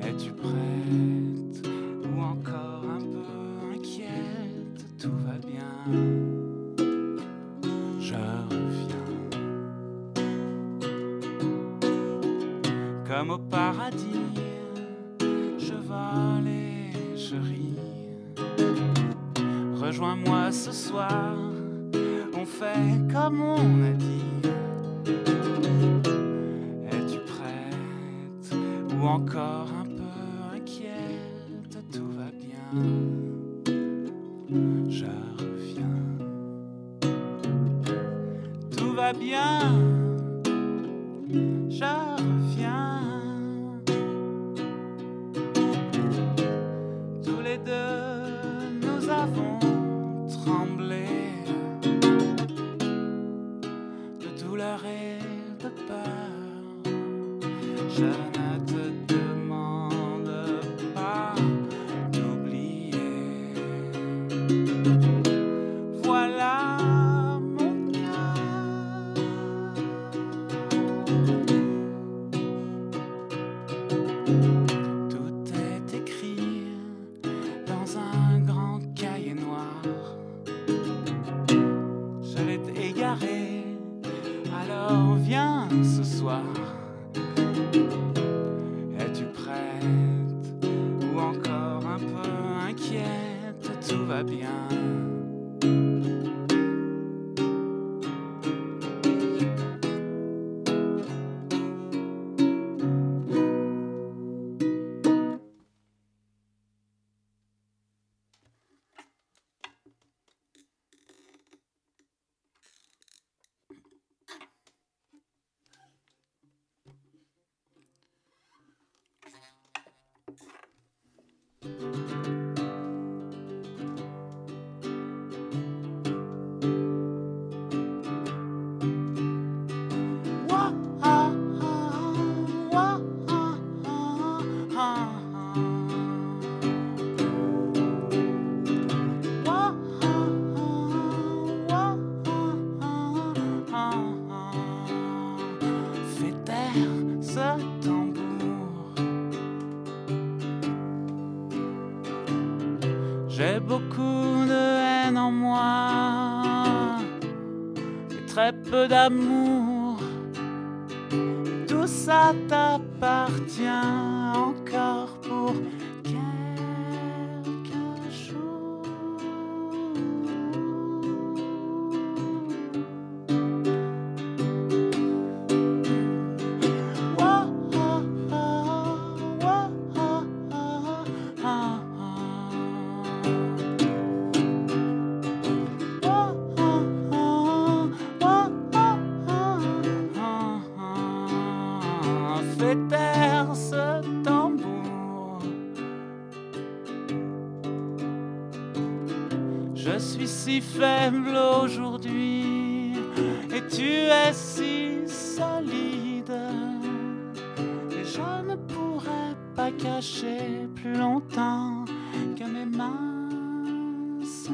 Es-tu prête ou encore un peu inquiète? Tout va bien, je reviens. Comme au paradis, je vole et je ris. Rejoins-moi ce soir, on fait comme on a dit. Es-tu prête ou encore un peu inquiète? Tout va bien, je reviens. Tout va bien, je reviens. Tous les deux, nous avons tremblé de douleur et de peur. Je ne te demande pas d'oublier. Voilà mon cœur. Tout est écrit dans un grand cahier noir. Alors viens ce soir. Es-tu prête ou encore un peu inquiète? Tout va bien. peu d'amour, tout ça t'appartient encore pour quelques jours. Wa ah ah, wa ah ah ah. Fais taire ce tambour. Je suis si faible aujourd'hui et tu es si solide, et je ne pourrais pas cacher plus longtemps que mes mains sont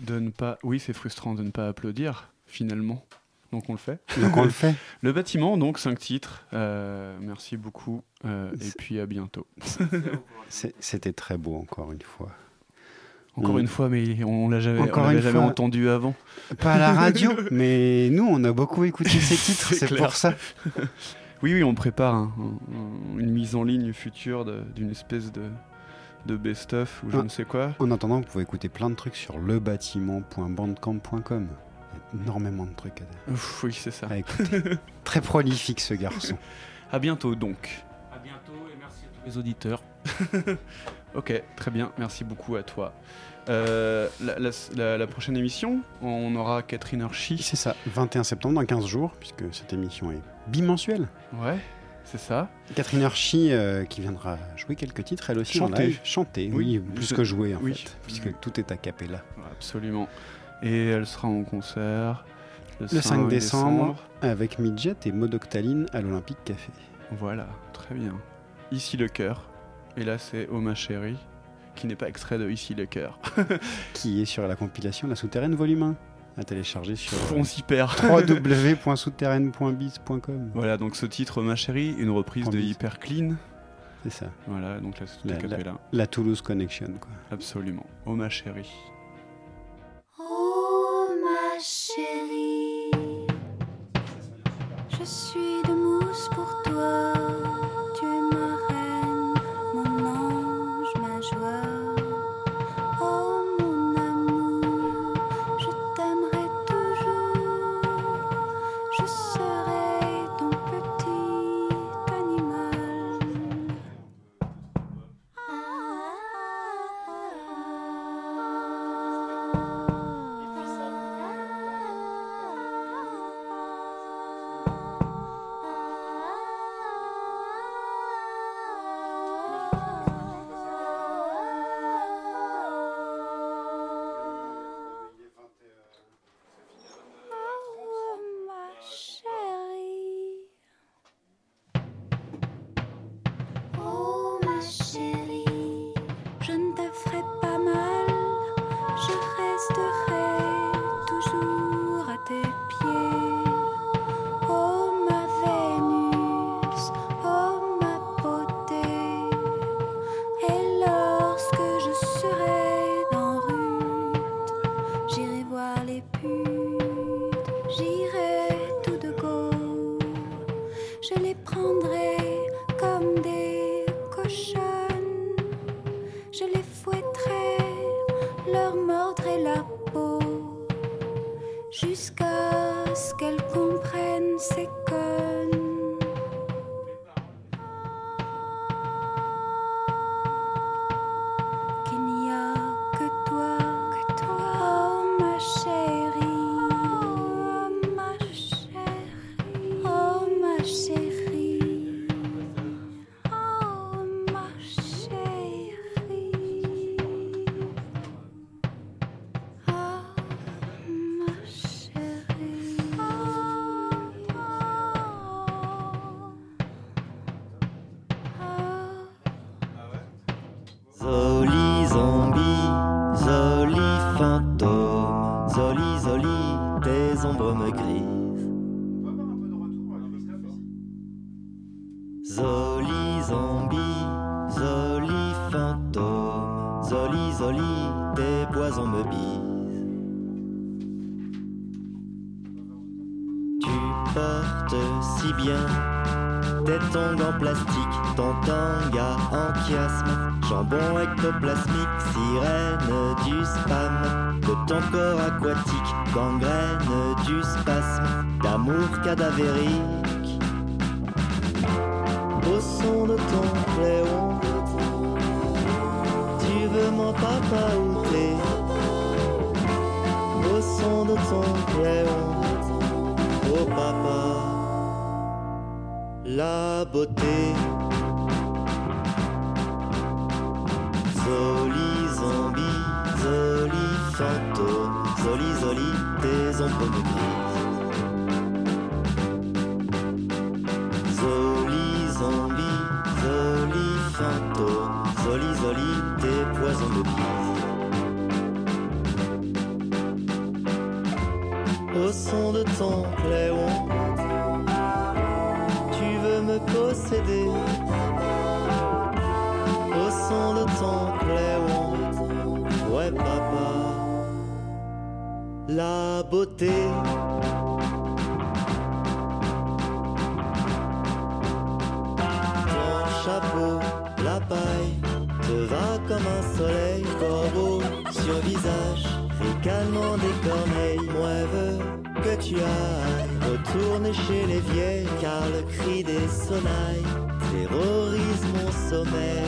de ne pas... Oui, c'est frustrant de ne pas applaudir, finalement. Donc on le fait. Donc on le fait. Le bâtiment, donc 5 titres. Merci beaucoup. Et puis à bientôt. C'était très beau, encore une fois. Encore une fois, mais on l'a jamais entendu avant. Pas à la radio, mais nous, on a beaucoup écouté ces titres, c'est pour ça. Oui, on prépare une mise en ligne future d'une espèce de best-of ou je ne sais quoi. En attendant, vous pouvez écouter plein de trucs sur lebâtiment.bandcamp.com. Il y a énormément de trucs à dire. Oui, c'est ça. Très prolifique, ce garçon. À bientôt, donc. À bientôt et merci à tous les auditeurs. Ok, très bien. Merci beaucoup à toi. La prochaine émission, on aura Catherine Hershey. C'est ça, 21 septembre, dans 15 jours, puisque cette émission est bimensuelle. Ouais. C'est ça. Catherine Hershey qui viendra jouer quelques titres, elle aussi. Chanter, oui, plus que jouer en fait, puisque tout est a cappella. Absolument. Et elle sera en concert le 5 décembre avec Midget et Modoctaline à l'Olympique Café. Voilà, très bien. Ici le cœur. Et là c'est Oh ma chérie, qui n'est pas extrait de Ici le cœur. Qui est sur la compilation La Souterraine volume 1. À télécharger sur www.souterraine.biz.com. Voilà, donc ce titre, ma chérie, une reprise de Hyper Clean. C'est ça. Voilà, donc là, c'est tout capella. La Toulouse Connection, quoi. Absolument. Oh ma chérie. Oh ma chérie, je suis de mousse pour toi. Tu es ma reine, mon ange, ma joie. Zoli, Zoli, tes poisons me bisent. Tu portes si bien tes tongs en plastique, ton tanga en chiasme, jambon ectoplasmique, sirène du spam, de ton corps aquatique, gangrène du spasme, d'amour cadavérique, au son de ton fléau. Tu veux mon papa ou t'es au son de ton cléon, oh papa, la beauté. Zoli zombie, zoli fantôme, zoli zoli tes ombres me brisent. Zoli zombie, zoli fantôme, zoli zoli tes poisons me brisent. Au son de ton cléon, tu veux me posséder. Au son de ton cléon, ouais papa, la beauté. Ton chapeau, la paille, te va comme un soleil, corbeau sur visage, et calmant des corneilles. Moi veux que tu ailles retourner chez les vieilles, car le cri des sonnailles terrorise mon sommeil.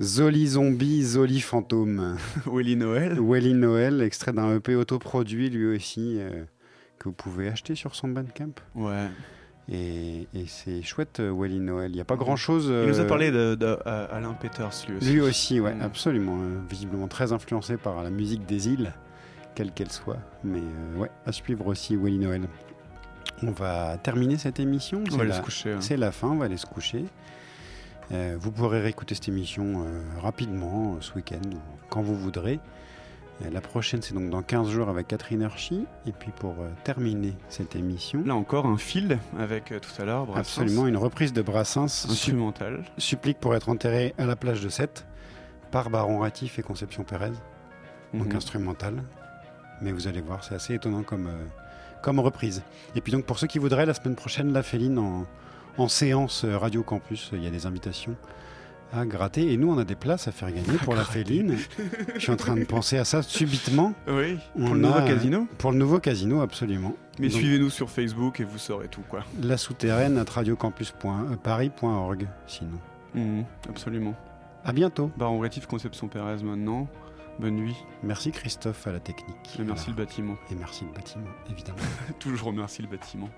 Zoli Zombie, Zoli Fantôme. Weli Noël. Weli Noël, extrait d'un EP autoproduit lui aussi, que vous pouvez acheter sur son Bandcamp. Ouais. Et c'est chouette, Weli Noël. Il n'y a pas grand-chose... Il nous a parlé d'Alain Peters lui aussi. Lui aussi, ouais, absolument. Visiblement très influencé par la musique des îles, quelle qu'elle soit. Mais ouais, à suivre aussi Weli Noël. On va terminer cette émission. On va aller se coucher. Hein. C'est la fin, on va aller se coucher. Vous pourrez réécouter cette émission rapidement, ce week-end, quand vous voudrez. La prochaine, c'est donc dans 15 jours avec Catherine Hershey. Et puis pour terminer cette émission... Là encore, un fil avec tout à l'heure Brassens. Absolument, une reprise de Brassens. Instrumentale. Supplique pour être enterré à la plage de Sète par Baron Rétif et Concepcion Pérez. Donc instrumentale. Mais vous allez voir, c'est assez étonnant comme reprise. Et puis donc pour ceux qui voudraient, la semaine prochaine, La Féline en séance Radio Campus, il y a des invitations à gratter. Et nous, on a des places à faire gagner pour La Féline. Je suis en train de penser à ça subitement. Oui, pour le nouveau casino. Pour le nouveau casino, absolument. Mais donc, suivez-nous sur Facebook et vous saurez tout, quoi. La Souterraine à radiocampus.paris.org, sinon. Absolument. À bientôt. Baron Rétif, Concepcion Pérez maintenant. Bonne nuit. Merci Christophe à la technique. Et merci le bâtiment. Et merci le bâtiment, évidemment. Toujours merci le bâtiment.